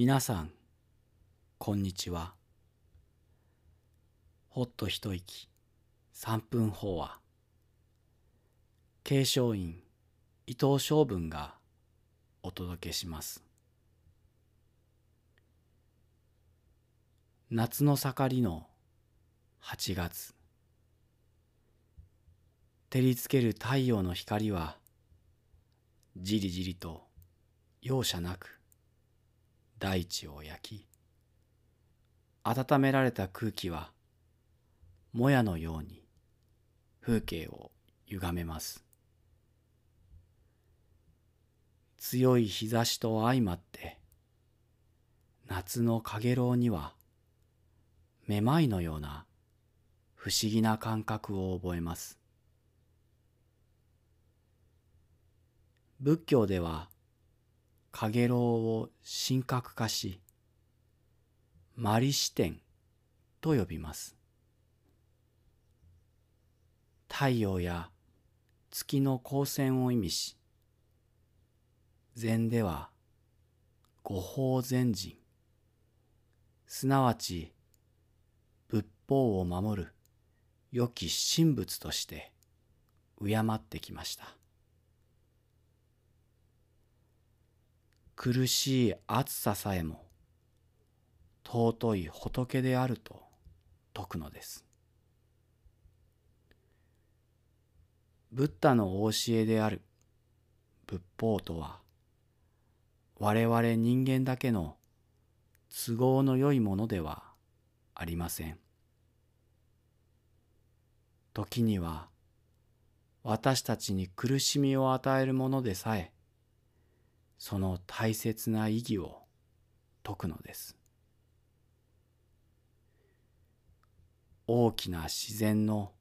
皆さん、こんにちは。ほっと一息3分法話、継承院伊藤昌文がお届けします。夏の盛りの8月、照りつける太陽の光はじりじりと容赦なく大地を焼き、温められた空気はもやのように風景を歪めます。強い日差しと相まって、夏のかげろうにはめまいのような不思議な感覚を覚えます。仏教ではかげろうを神格化し、摩利支天と呼びます。太陽や月の光線を意味し、禅では五法全人、すなわち仏法を守る良き神仏として敬ってきました。苦しい暑ささえも尊い仏であると説くのです。ブッダのお教えである仏法とは、我々人間だけの都合のよいものではありません。時には私たちに苦しみを与えるものでさえ、その大切な意義を説くのです。大きな自然の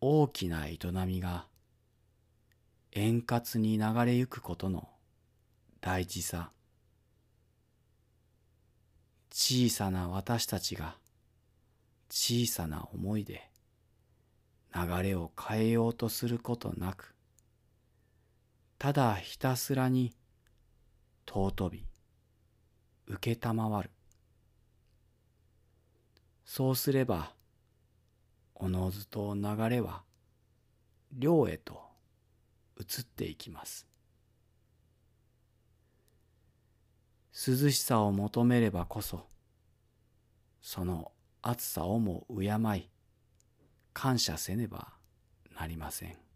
大きな営みが円滑に流れゆくことの大事さ、小さな私たちが小さな思いで流れを変えようとすることなく、ただひたすらに尊び、受けたまわる。そうすれば、おのずと流れは量へと移っていきます。涼しさを求めればこそ、その暑さをも敬い、感謝せねばなりません。